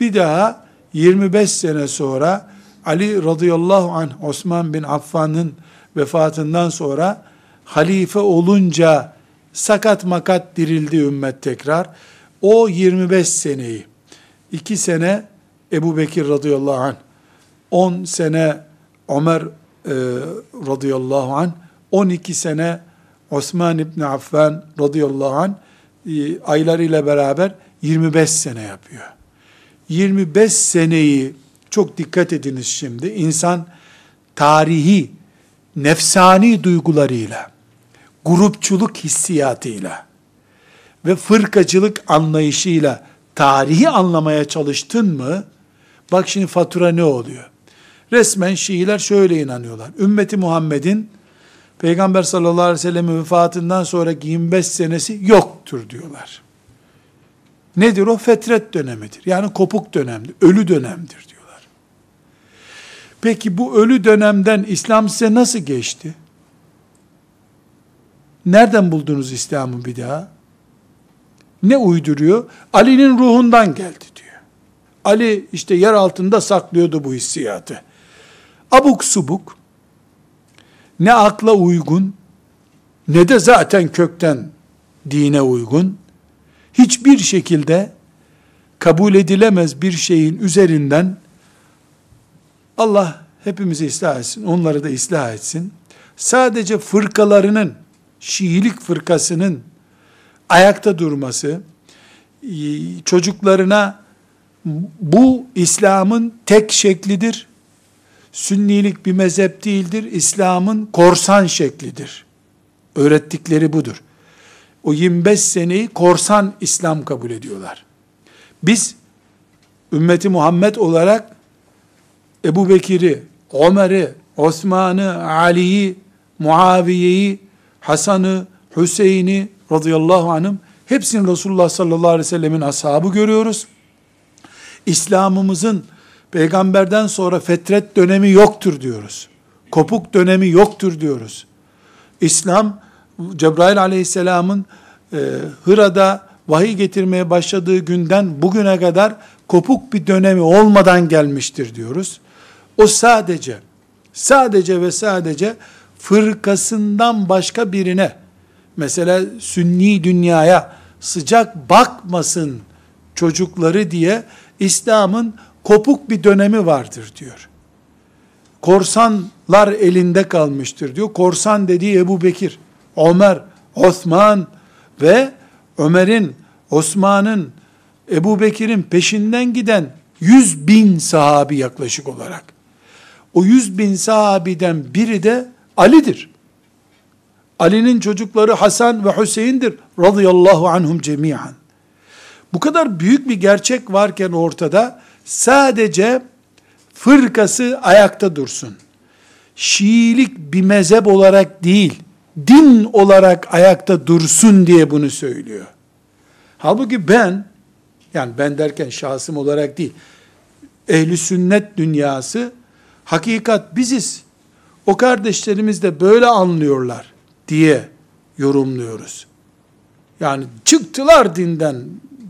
Bir daha 25 sene sonra Ali radıyallahu anh Osman bin Affan'ın vefatından sonra halife olunca sakat makat dirildi ümmet tekrar. O 25 seneyi 2 sene Ebu Bekir radıyallahu anh, 10 sene Ömer radıyallahu anh, 12 sene Osman İbni Affan radıyallahu anh aylarıyla beraber 25 sene yapıyor. 25 seneyi çok dikkat ediniz şimdi. İnsan tarihi, nefsani duygularıyla, grupçuluk hissiyatıyla ve fırkacılık anlayışıyla tarihi anlamaya çalıştın mı, bak şimdi fatura ne oluyor? Resmen Şiiler şöyle inanıyorlar. Ümmeti Muhammed'in Peygamber sallallahu aleyhi ve sellem'in vefatından sonraki 25 senesi yoktur diyorlar. Nedir o? Fetret dönemidir. Yani kopuk dönemdir, ölü dönemdir diyorlar. Peki bu ölü dönemden İslam size nasıl geçti? Nereden buldunuz İslam'ı bir daha? Ne uyduruyor? Ali'nin ruhundan geldi diyor. Ali işte yer altında saklıyordu bu hissiyatı. Abuk subuk, ne akla uygun, ne de zaten kökten dine uygun, hiçbir şekilde kabul edilemez bir şeyin üzerinden Allah hepimizi ıslah etsin, onları da ıslah etsin. Sadece fırkalarının, Şiilik fırkasının ayakta durması, çocuklarına bu İslam'ın tek şeklidir, Sünnilik bir mezhep değildir, İslam'ın korsan şeklidir. Öğrettikleri budur. O 25 seneyi korsan İslam kabul ediyorlar. Biz Ümmeti Muhammed olarak Ebu Bekir'i, Ömer'i, Osman'ı, Ali'yi, Muaviye'yi, Hasan'ı, Hüseyin'i radıyallahu anh'ım hepsini Resulullah sallallahu aleyhi ve sellemin ashabı görüyoruz. İslam'ımızın peygamberden sonra fetret dönemi yoktur diyoruz. Kopuk dönemi yoktur diyoruz. İslam, Cebrail aleyhisselamın Hıra'da vahiy getirmeye başladığı günden bugüne kadar kopuk bir dönemi olmadan gelmiştir diyoruz. O sadece ve sadece fırkasından başka birine, mesela Sünni dünyaya sıcak bakmasın çocukları diye İslam'ın kopuk bir dönemi vardır diyor. Korsanlar elinde kalmıştır diyor. Korsan dediği Ebu Bekir, Ömer, Osman ve Ömer'in, Osman'ın, Ebu Bekir'in peşinden giden 100.000 sahabi yaklaşık olarak. O 100.000 sahabiden biri de Ali'dir. Ali'nin çocukları Hasan ve Hüseyin'dir. Radıyallahu anhum cemiyan. Bu kadar büyük bir gerçek varken ortada, sadece fırkası ayakta dursun. Şiilik bir mezhep olarak değil, din olarak ayakta dursun diye bunu söylüyor. Halbuki ben derken şahsım olarak değil, ehl-i sünnet dünyası, hakikat biziz, o kardeşlerimiz de böyle anlıyorlar diye yorumluyoruz. Yani çıktılar dinden,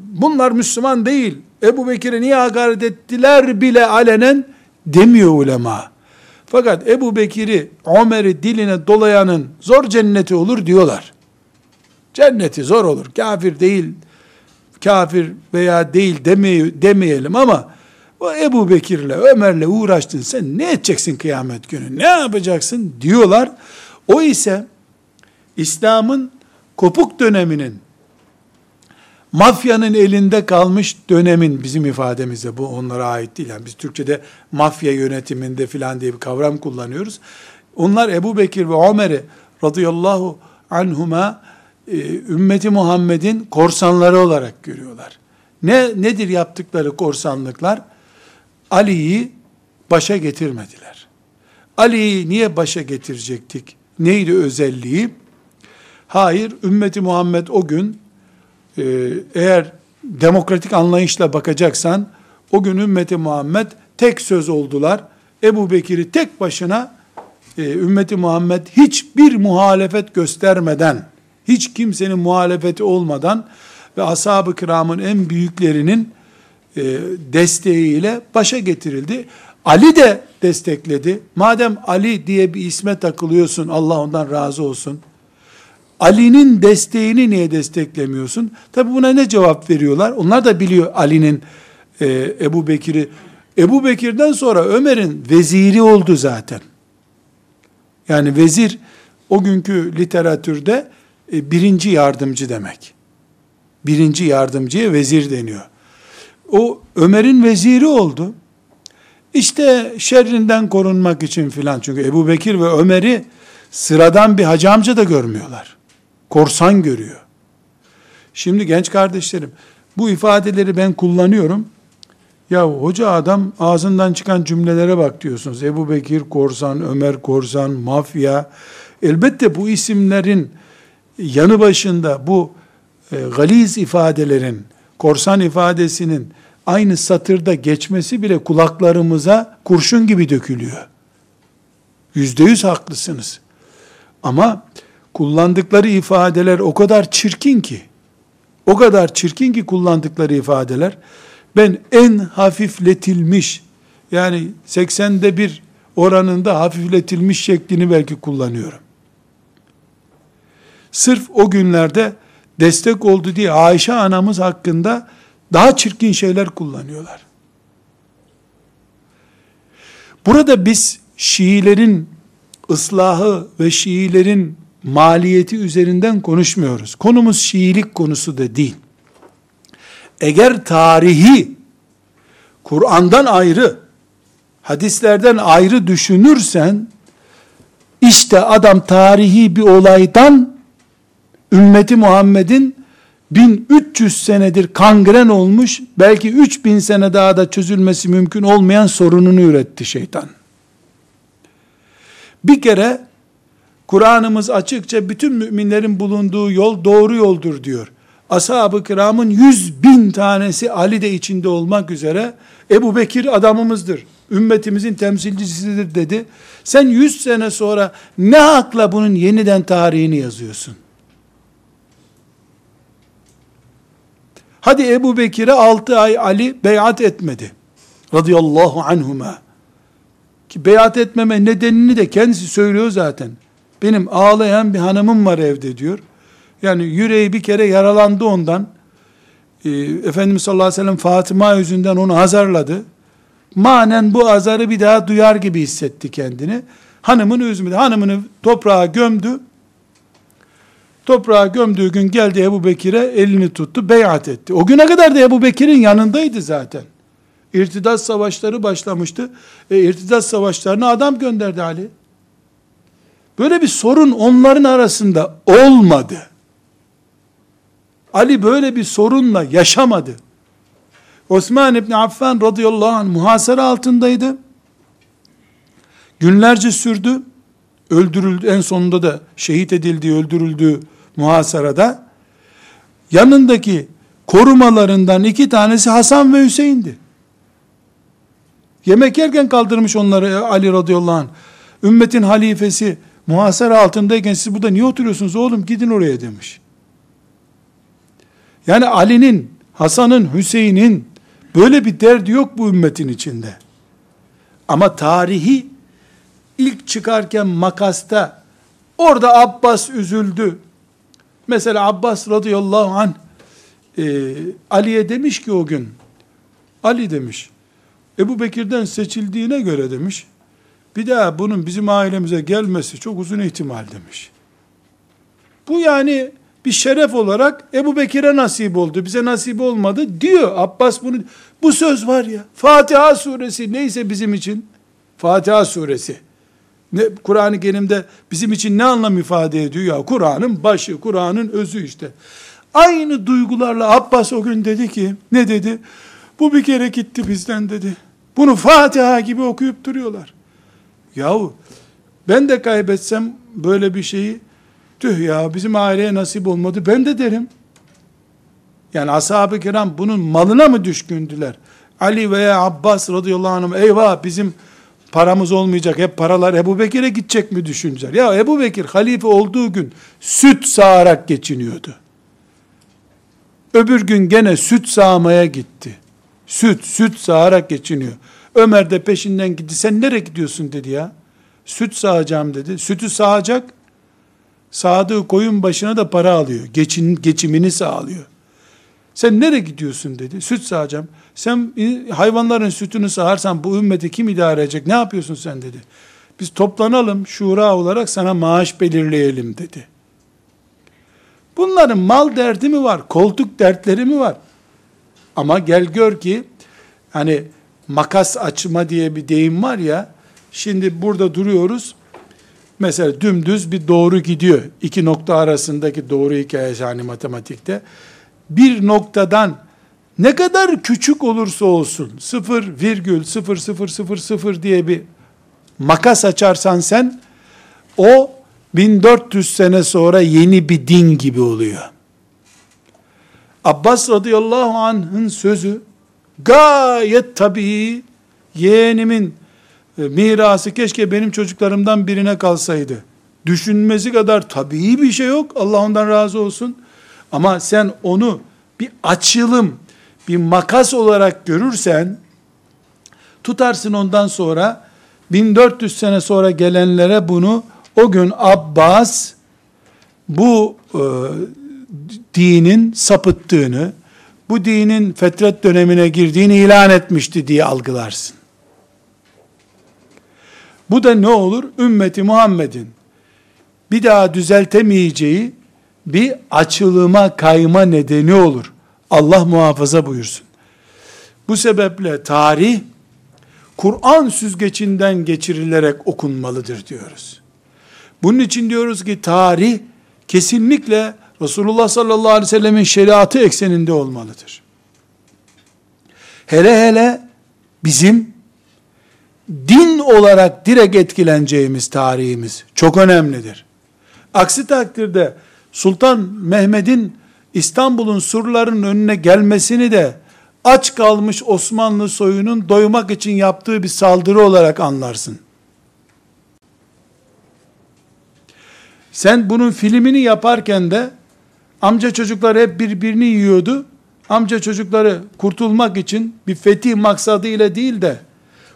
bunlar Müslüman değil, Ebu Bekir'e niye hakaret ettiler bile alenen demiyor ulema. Fakat Ebu Bekir'i, Ömer'i diline dolayanın zor cenneti olur diyorlar. Cenneti zor olur. Kafir veya değil demeyelim ama o Ebu Bekir'le, Ömer'le uğraştın, sen ne edeceksin kıyamet günü? Ne yapacaksın diyorlar. O ise İslam'ın kopuk döneminin, mafyanın elinde kalmış dönemin, bizim ifademizde bu onlara ait değil. Yani biz Türkçe'de mafya yönetiminde filan diye bir kavram kullanıyoruz. Onlar Ebu Bekir ve Ömer'i radıyallahu anhuma Ümmeti Muhammed'in korsanları olarak görüyorlar. Nedir yaptıkları korsanlıklar? Ali'yi başa getirmediler. Ali'yi niye başa getirecektik? Neydi özelliği? Hayır, Ümmeti Muhammed o gün, eğer demokratik anlayışla bakacaksan, o gün Ümmeti Muhammed tek söz oldular. Ebu Bekir'i tek başına Ümmeti Muhammed hiçbir muhalefet göstermeden, hiç kimsenin muhalefeti olmadan ve ashab-ı kiramın en büyüklerinin desteğiyle başa getirildi. Ali de destekledi. Madem Ali diye bir isme takılıyorsun, Allah ondan razı olsun, Ali'nin desteğini niye desteklemiyorsun? Tabi buna ne cevap veriyorlar? Onlar da biliyor Ali'nin Ebu Bekir'i. Ebu Bekir'den sonra Ömer'in veziri oldu zaten. Yani vezir, o günkü literatürde birinci yardımcı demek. Birinci yardımcıya vezir deniyor. O Ömer'in veziri oldu. İşte şerrinden korunmak için filan. Çünkü Ebu Bekir ve Ömer'i sıradan bir hacı amca da görmüyorlar. Korsan görüyor. Şimdi genç kardeşlerim, bu ifadeleri ben kullanıyorum. Ya hoca adam, ağzından çıkan cümlelere bak diyorsunuz. Ebu Bekir korsan, Ömer korsan, mafya. Elbette bu isimlerin yanı başında bu galiz ifadelerin, korsan ifadesinin aynı satırda geçmesi bile kulaklarımıza kurşun gibi dökülüyor. %100 haklısınız. Ama kullandıkları ifadeler o kadar çirkin ki, kullandıkları ifadeler, ben en hafifletilmiş, yani 80'de bir oranında hafifletilmiş şeklini belki kullanıyorum. Sırf o günlerde destek oldu diye Ayşe anamız hakkında daha çirkin şeyler kullanıyorlar. Burada biz Şiilerin ıslahı ve Şiilerin maliyeti üzerinden konuşmuyoruz. Konumuz Şiilik konusu da değil. Eğer tarihi Kur'an'dan ayrı, hadislerden ayrı düşünürsen, işte adam tarihi bir olaydan Ümmeti Muhammed'in 1300 senedir kangren olmuş, belki 3000 sene daha da çözülmesi mümkün olmayan sorununu üretti şeytan. Bir kere Kur'an'ımız açıkça bütün müminlerin bulunduğu yol doğru yoldur diyor. Ashab-ı kiramın 100.000 tanesi, Ali de içinde olmak üzere, Ebu Bekir adamımızdır, ümmetimizin temsilcisidir dedi. Sen 100 sene sonra ne hakla bunun yeniden tarihini yazıyorsun? Hadi Ebu Bekir'e 6 ay Ali beyat etmedi, radıyallahu anhuma. Ki beyat etmeme nedenini de kendisi söylüyor zaten. Benim ağlayan bir hanımım var evde diyor. Yani yüreği bir kere yaralandı ondan. Efendimiz sallallahu aleyhi ve sellem Fatıma yüzünden onu azarladı. Manen bu azarı bir daha duyar gibi hissetti kendini. Hanımını üzmedi. Hanımını toprağa gömdü. Toprağa gömdüğü gün geldi Ebu Bekir'e, elini tuttu, beyat etti. O güne kadar da Ebu Bekir'in yanındaydı zaten. İrtidad savaşları başlamıştı. İrtidad savaşlarına adam gönderdi Ali. Böyle bir sorun onların arasında olmadı. Ali böyle bir sorunla yaşamadı. Osman İbni Affan radıyallahu anh muhasara altındaydı. Günlerce sürdü. Öldürüldü. En sonunda da şehit edildiği, öldürüldüğü muhasarada. Yanındaki korumalarından 2 tanesi Hasan ve Hüseyin'di. Yemek yerken kaldırmış onları Ali radıyallahu anh. Ümmetin halifesi muhasara altındayken siz burada niye oturuyorsunuz oğlum, gidin oraya demiş. Yani Ali'nin, Hasan'ın, Hüseyin'in böyle bir derdi yok bu ümmetin içinde. Ama tarihi ilk çıkarken makasta orada Abbas üzüldü. Mesela Abbas radıyallahu anh Ali'ye demiş ki o gün, Ali demiş, Ebu Bekir'den seçildiğine göre demiş, bir daha bunun bizim ailemize gelmesi çok uzun ihtimal demiş. Bu yani bir şeref olarak Ebu Bekir'e nasip oldu, bize nasip olmadı diyor. Abbas bunu, bu söz var ya, Fatiha suresi neyse bizim için, Fatiha suresi, Kur'an-ı Kerim'de bizim için ne anlam ifade ediyor ya, Kur'an'ın başı, Kur'an'ın özü işte. Aynı duygularla Abbas o gün dedi ki, ne dedi? Bu bir kere gitti bizden dedi. Bunu Fatiha gibi okuyup duruyorlar. Yahu ben de kaybetsem böyle bir şeyi, tüh ya bizim aileye nasip olmadı ben de derim. Yani ashab-ı kiram bunun malına mı düşkündüler? Ali veya Abbas radıyallahu anh, eyvah bizim paramız olmayacak, hep paralar Ebu Bekir'e gidecek mi düşündüler? Ya Ebu Bekir halife olduğu gün süt sağarak geçiniyordu. Öbür gün gene süt sağmaya gitti. Süt sağarak geçiniyor. Ömer de peşinden gitti. Sen nereye gidiyorsun dedi ya. Süt sağacağım dedi. Sütü sağacak. Sağdığı koyun başına da para alıyor. Geçimini sağlıyor. Sen nereye gidiyorsun dedi. Süt sağacağım. Sen hayvanların sütünü sağarsan bu ümmeti kim idare edecek? Ne yapıyorsun sen dedi. Biz toplanalım. Şura olarak sana maaş belirleyelim dedi. Bunların mal derdi mi var? Koltuk dertleri mi var? Ama gel gör ki hani makas açma diye bir deyim var ya, şimdi burada duruyoruz. Mesela dümdüz bir doğru gidiyor. 2 nokta arasındaki doğru hikayesi hani matematikte. Bir noktadan ne kadar küçük olursa olsun 0,0000 diye bir makas açarsan sen o 1400 sene sonra yeni bir din gibi oluyor. Abbas radıyallahu anh'ın sözü gayet tabii, yeğenimin mirası keşke benim çocuklarımdan birine kalsaydı. Düşünmesi kadar tabii bir şey yok. Allah ondan razı olsun. Ama sen onu bir açılım, bir makas olarak görürsen tutarsın, ondan sonra 1400 sene sonra gelenlere bunu. O gün Abbas bu dinin sapıttığını, bu dinin fetret dönemine girdiğini ilan etmişti diye algılarsın. Bu da ne olur? Ümmeti Muhammed'in bir daha düzeltemeyeceği bir açılıma kayma nedeni olur. Allah muhafaza buyursun. Bu sebeple tarih Kur'an süzgecinden geçirilerek okunmalıdır diyoruz. Bunun için diyoruz ki tarih kesinlikle Resulullah sallallahu aleyhi ve sellemin şeriatı ekseninde olmalıdır. Hele hele bizim din olarak direkt etkileneceğimiz tarihimiz çok önemlidir. Aksi takdirde Sultan Mehmet'in İstanbul'un surlarının önüne gelmesini de aç kalmış Osmanlı soyunun doymak için yaptığı bir saldırı olarak anlarsın. Sen bunun filmini yaparken de amca çocukları hep birbirini yiyordu. Amca çocukları kurtulmak için bir fetih maksadıyla değil de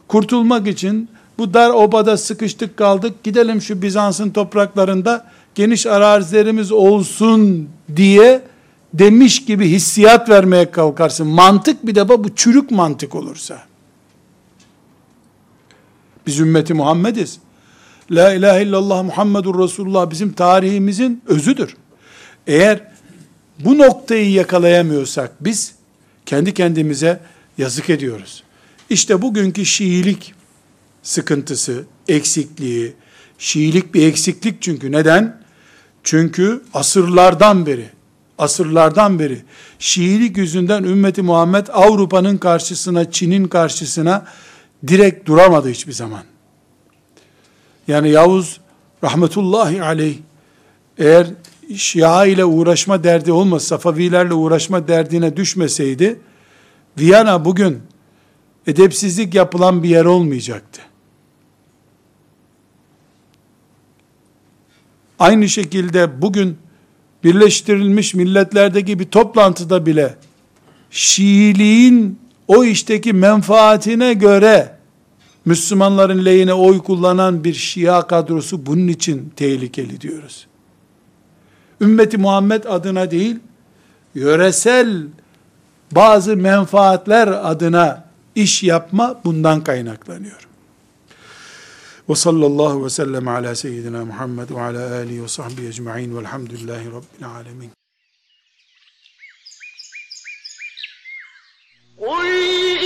kurtulmak için bu dar obada sıkıştık kaldık, gidelim şu Bizans'ın topraklarında geniş arazilerimiz olsun diye demiş gibi hissiyat vermeye kalkarsın. Mantık bir defa bu çürük mantık olursa. Biz ümmeti Muhammediz. La ilahe illallah Muhammedur Resulullah bizim tarihimizin özüdür. Eğer bu noktayı yakalayamıyorsak biz kendi kendimize yazık ediyoruz. İşte bugünkü Şiilik sıkıntısı, eksikliği, Şiilik bir eksiklik çünkü. Neden? Çünkü asırlardan beri Şiilik yüzünden Ümmeti Muhammed Avrupa'nın karşısına, Çin'in karşısına direkt duramadı hiçbir zaman. Yani Yavuz rahmetullahi aleyh eğer Şia ile uğraşma derdi olmasa, Safavilerle uğraşma derdine düşmeseydi, Viyana bugün edepsizlik yapılan bir yer olmayacaktı. Aynı şekilde bugün Birleştirilmiş Milletler'deki bir toplantıda bile Şiiliğin o işteki menfaatine göre Müslümanların lehine oy kullanan bir Şia kadrosu bunun için tehlikeli diyoruz. Ümmeti Muhammed adına değil, yöresel bazı menfaatler adına iş yapma bundan kaynaklanıyor. Ve sallallahu ve sellem ala seyyidina Muhammed ve ala alihi ve sahbihi ecma'in velhamdülillahi rabbil alemin. Oy!